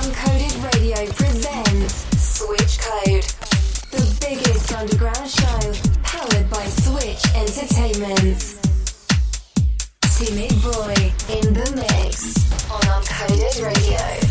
Uncoded Radio presents Switch Code, the biggest underground show powered by Switch Entertainment. Timid Boy in the mix on Uncoded Radio.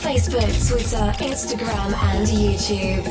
Facebook, Twitter, Instagram, and YouTube.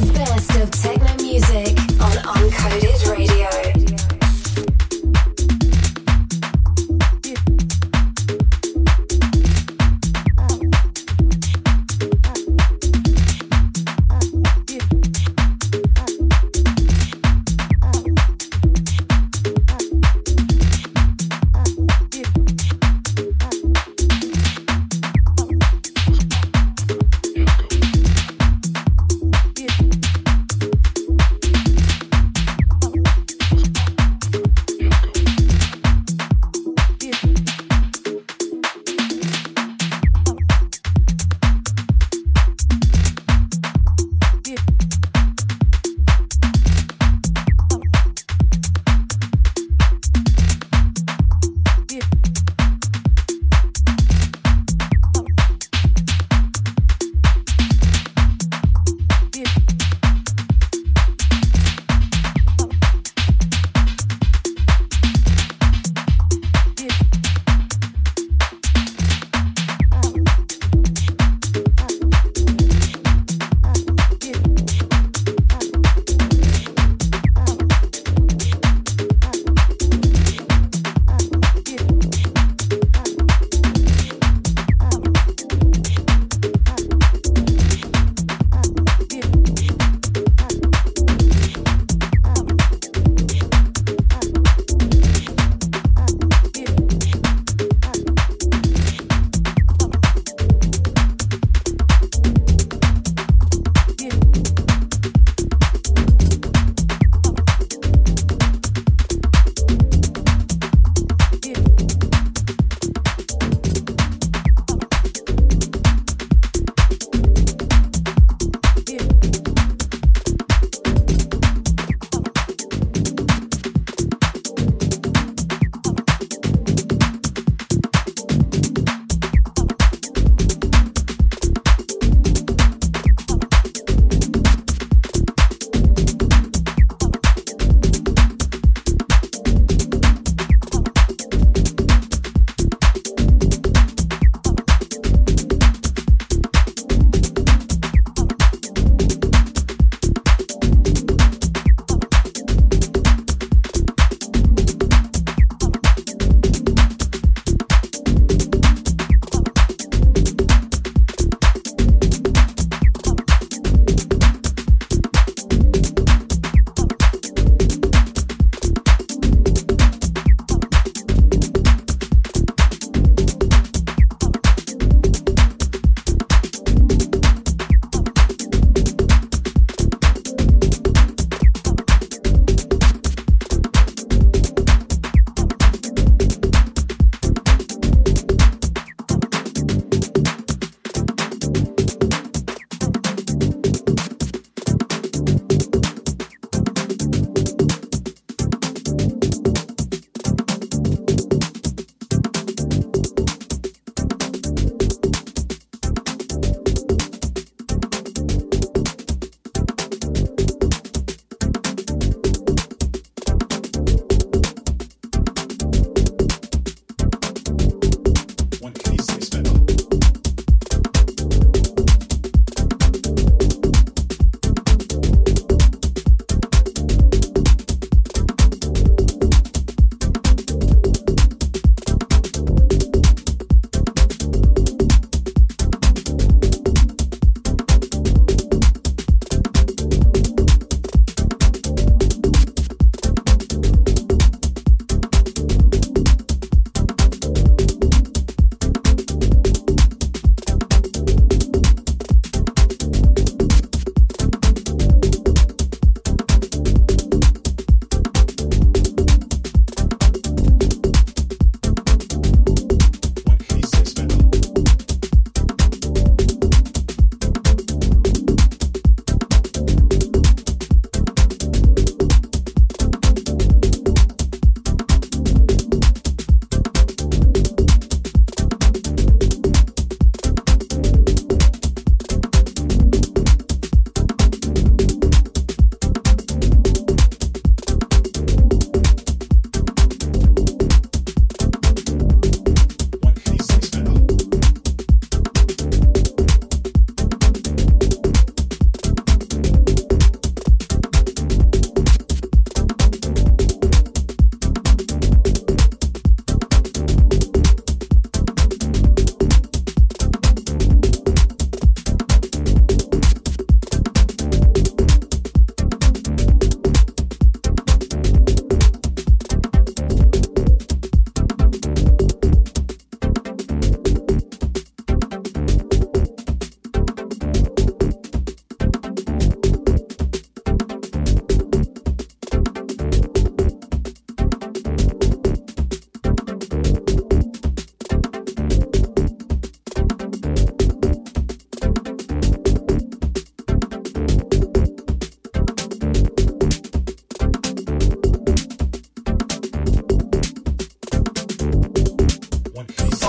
the best of techno music on Uncoded Radio.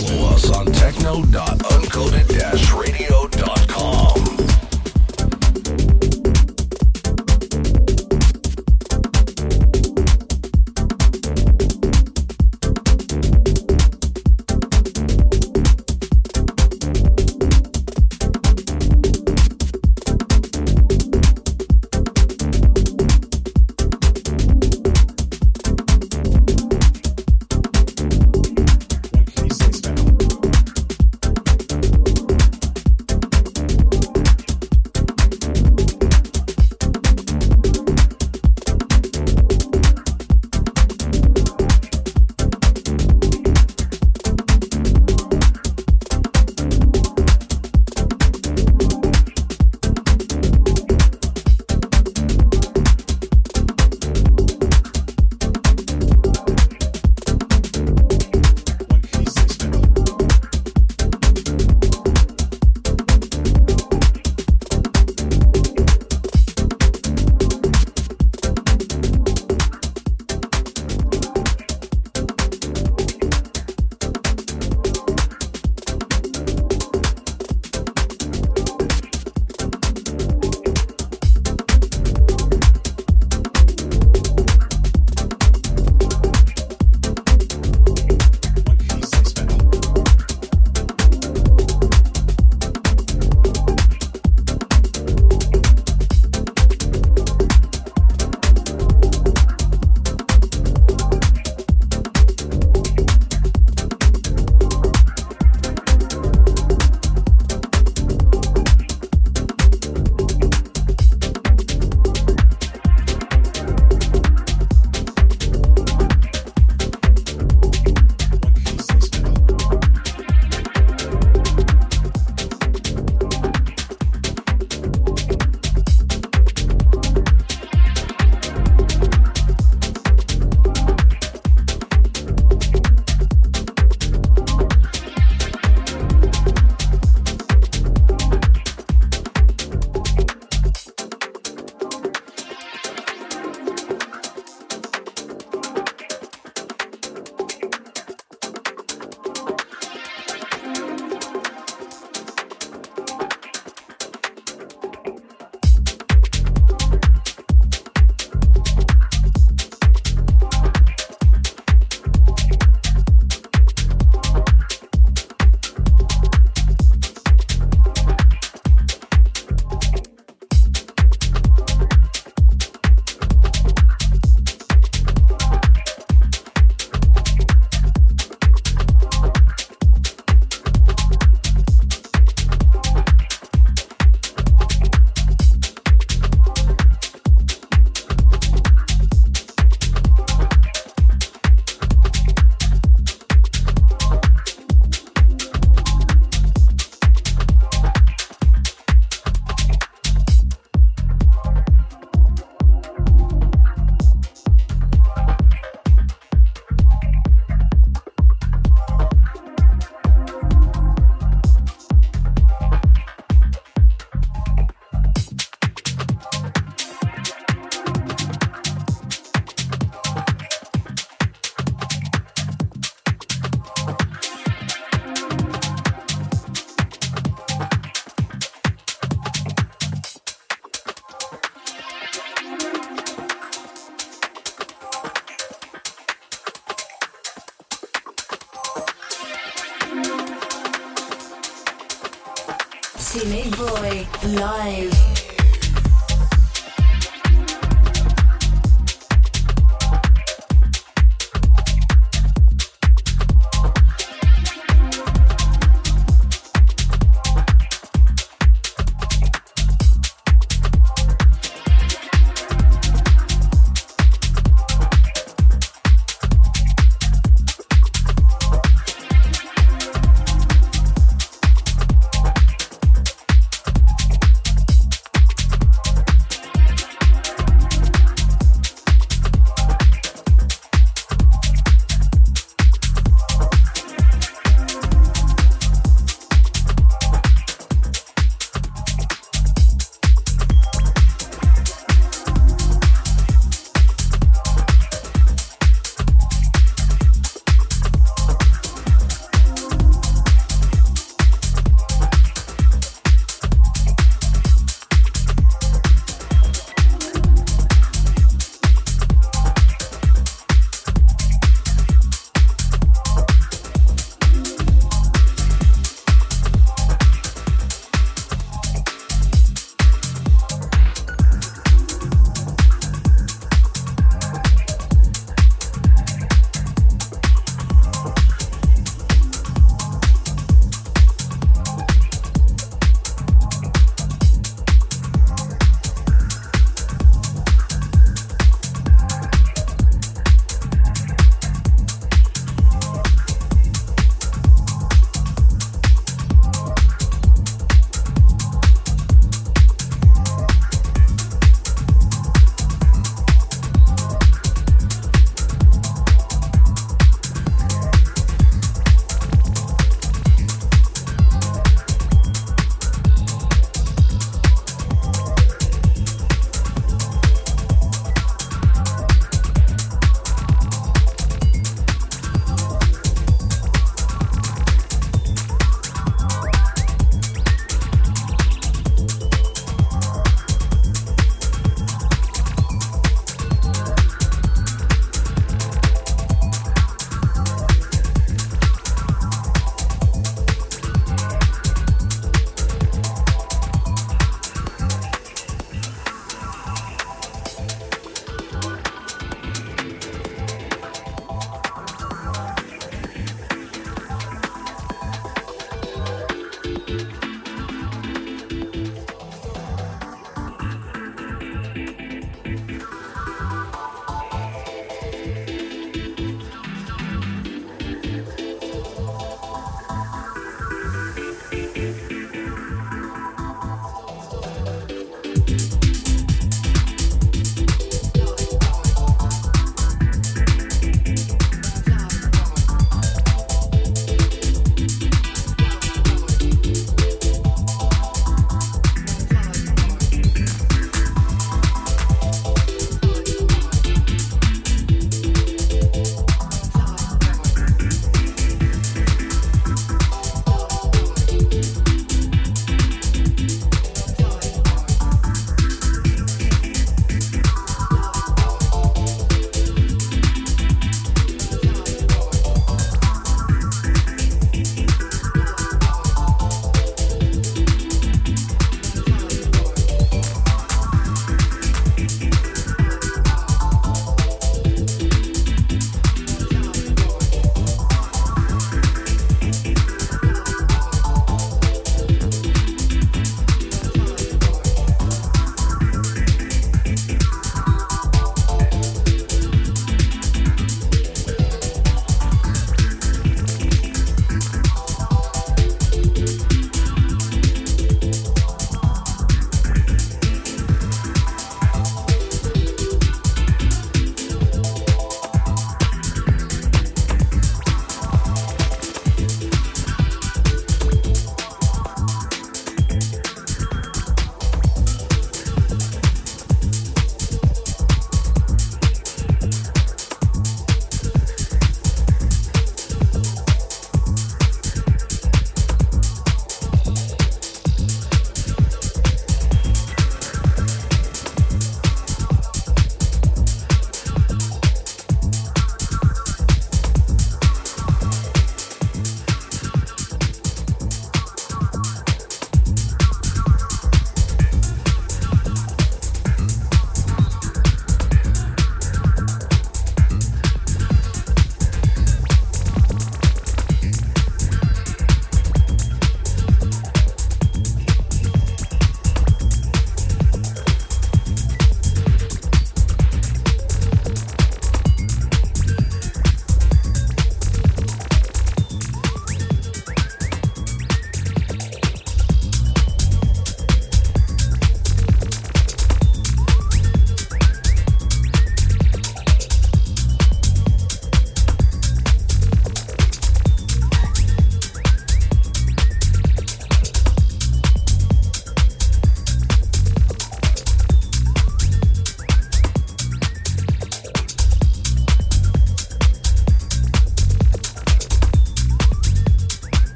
follow us on techno.uncoded-radio.com. Timid Boy live.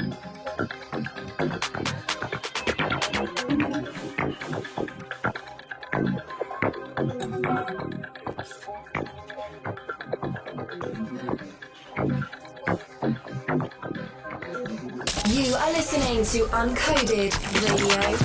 You are listening to Uncoded Radio.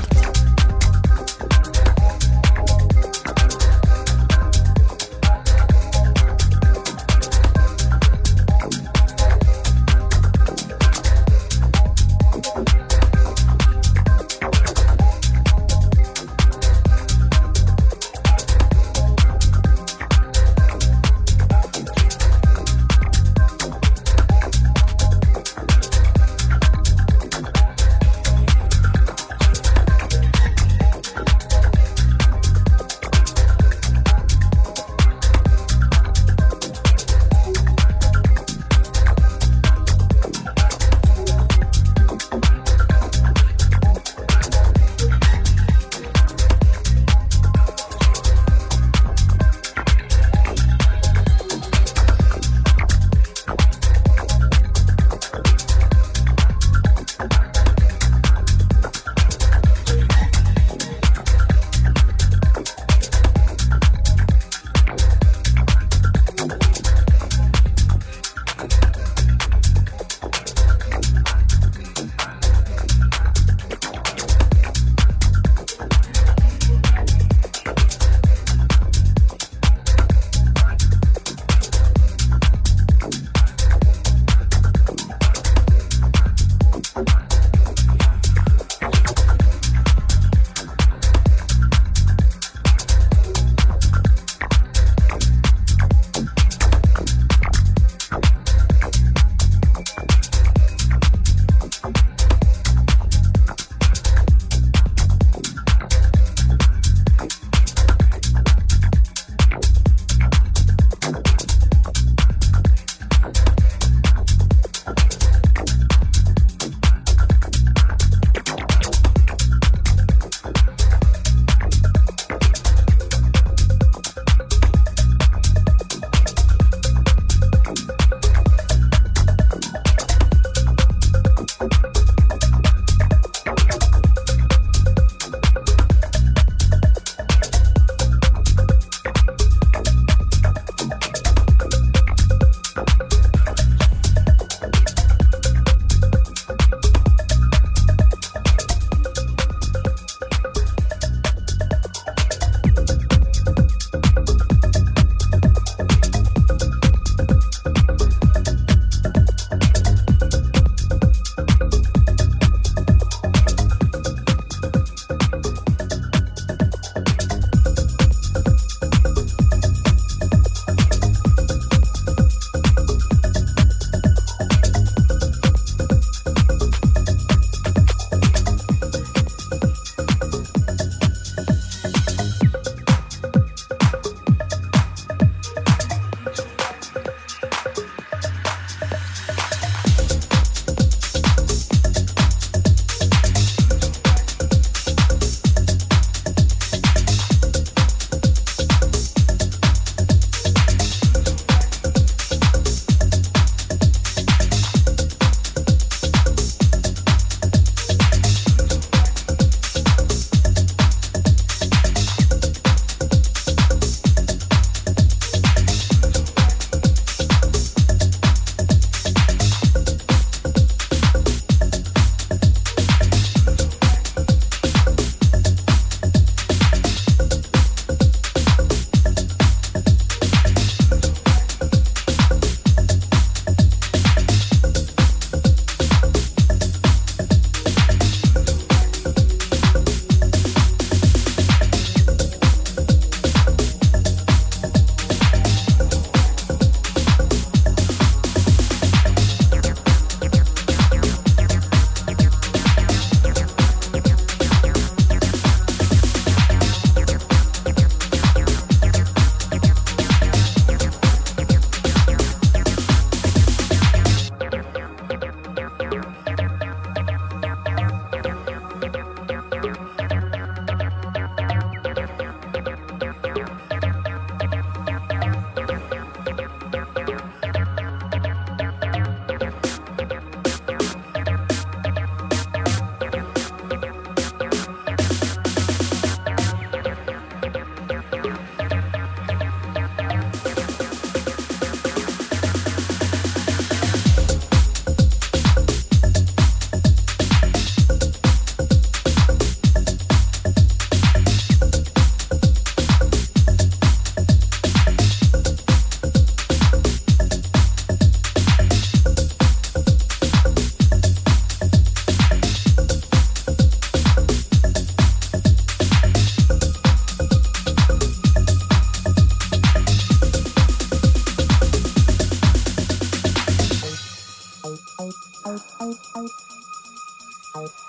Sensation.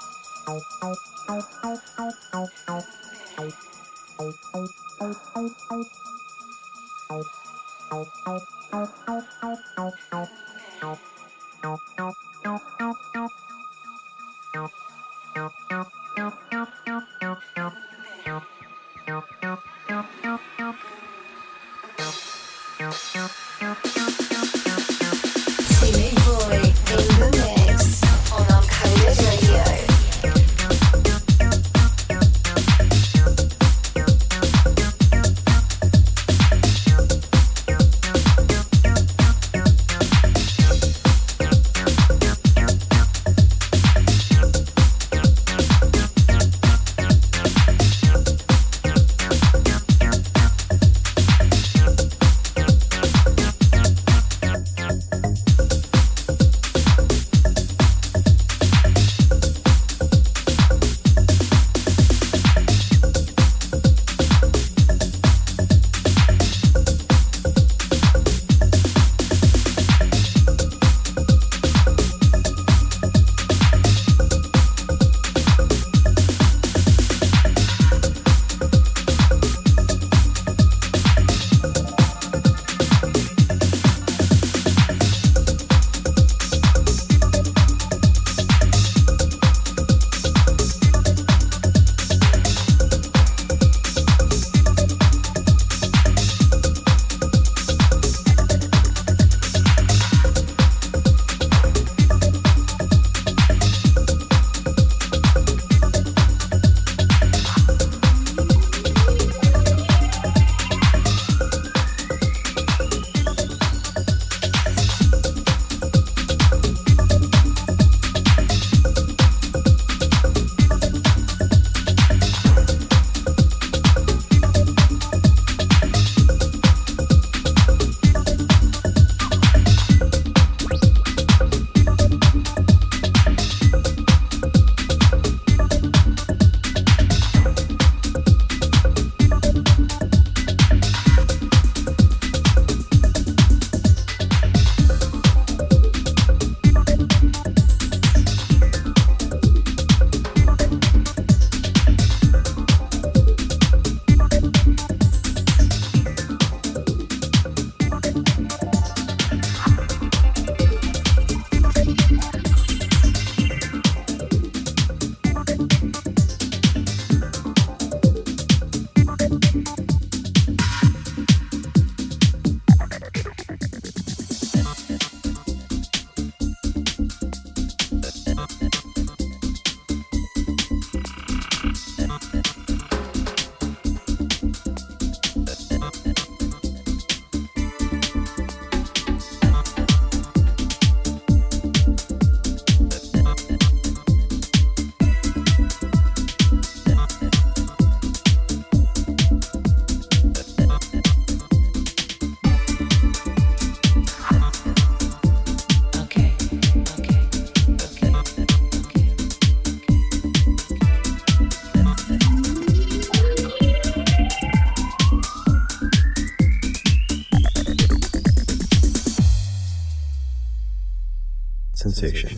Okay.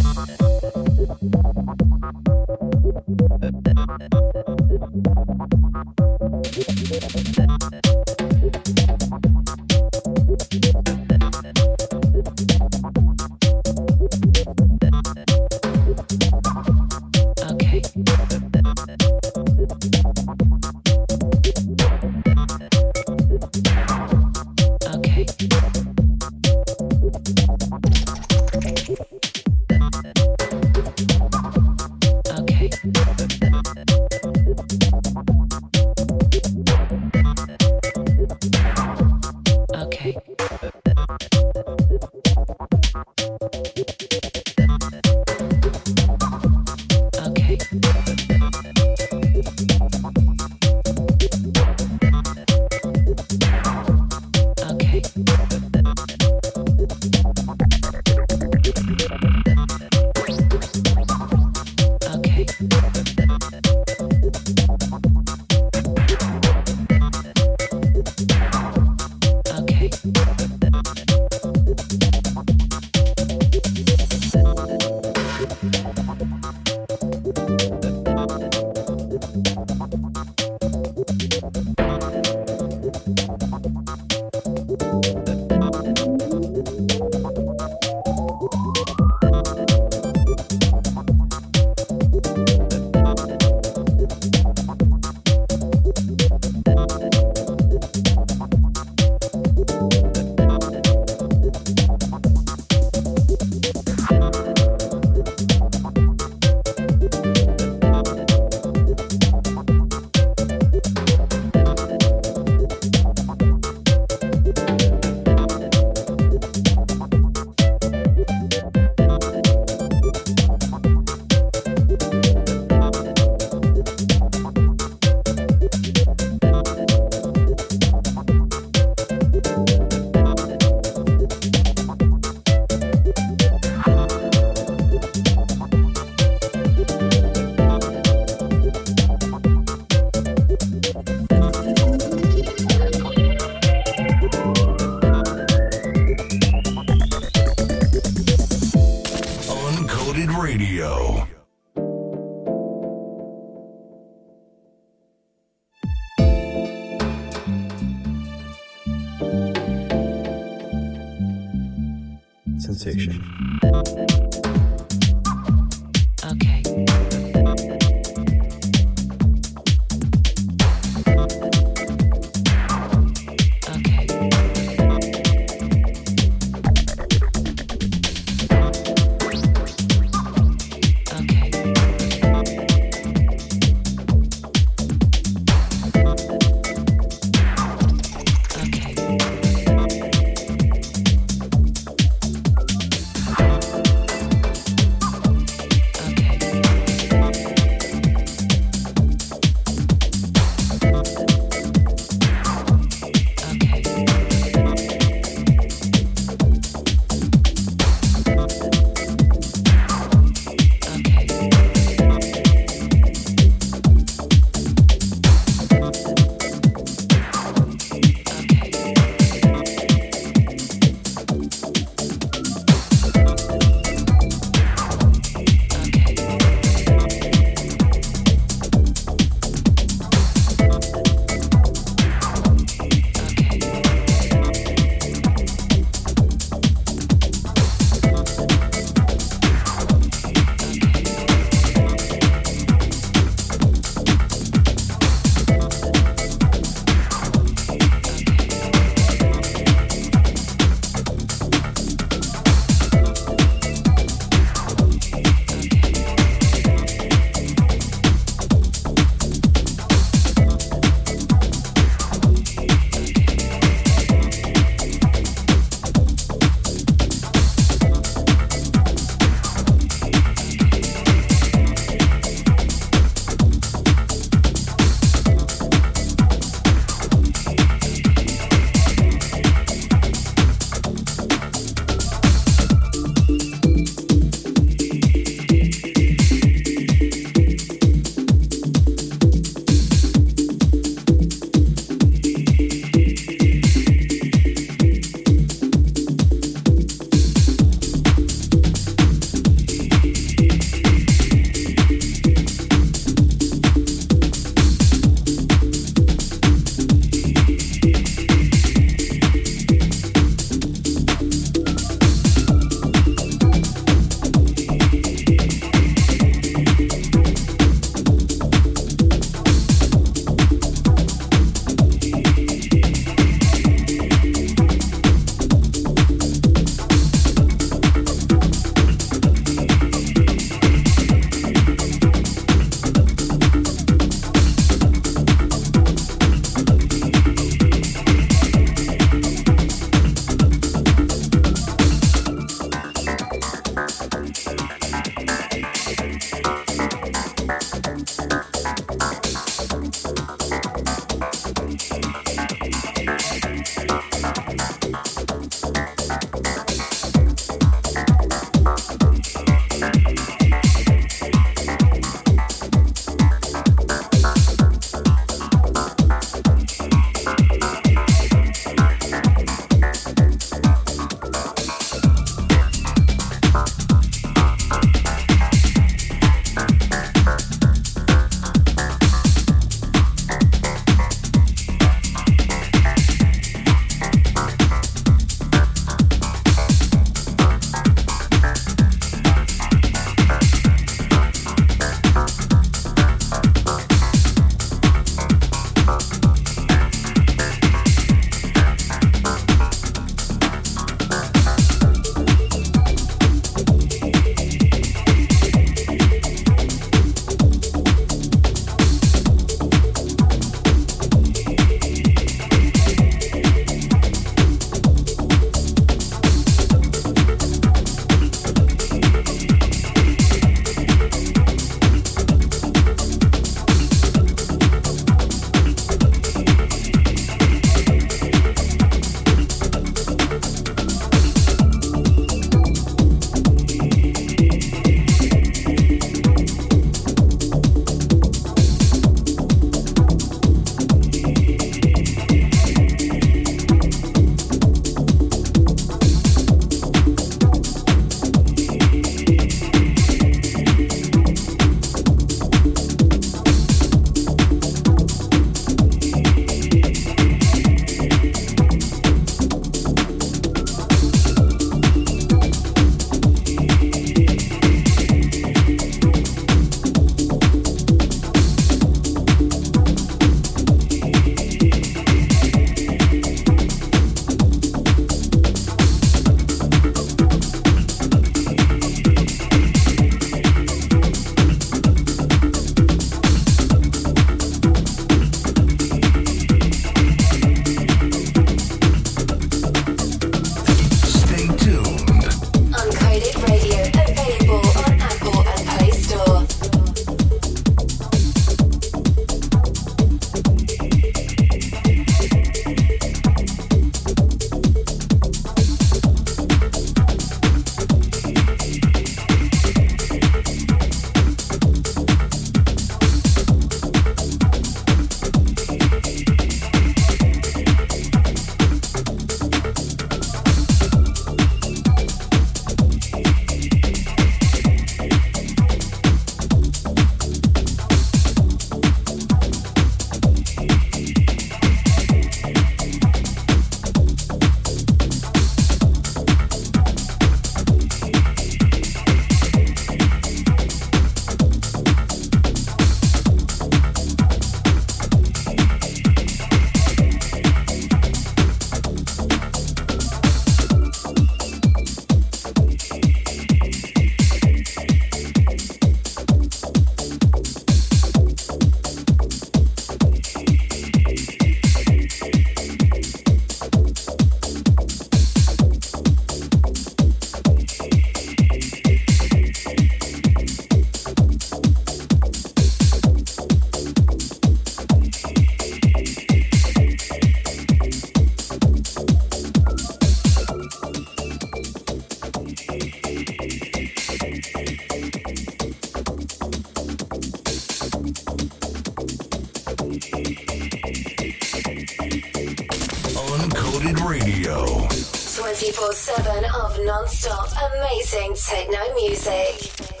Uncoded Radio. 24/7 of non-stop amazing techno music.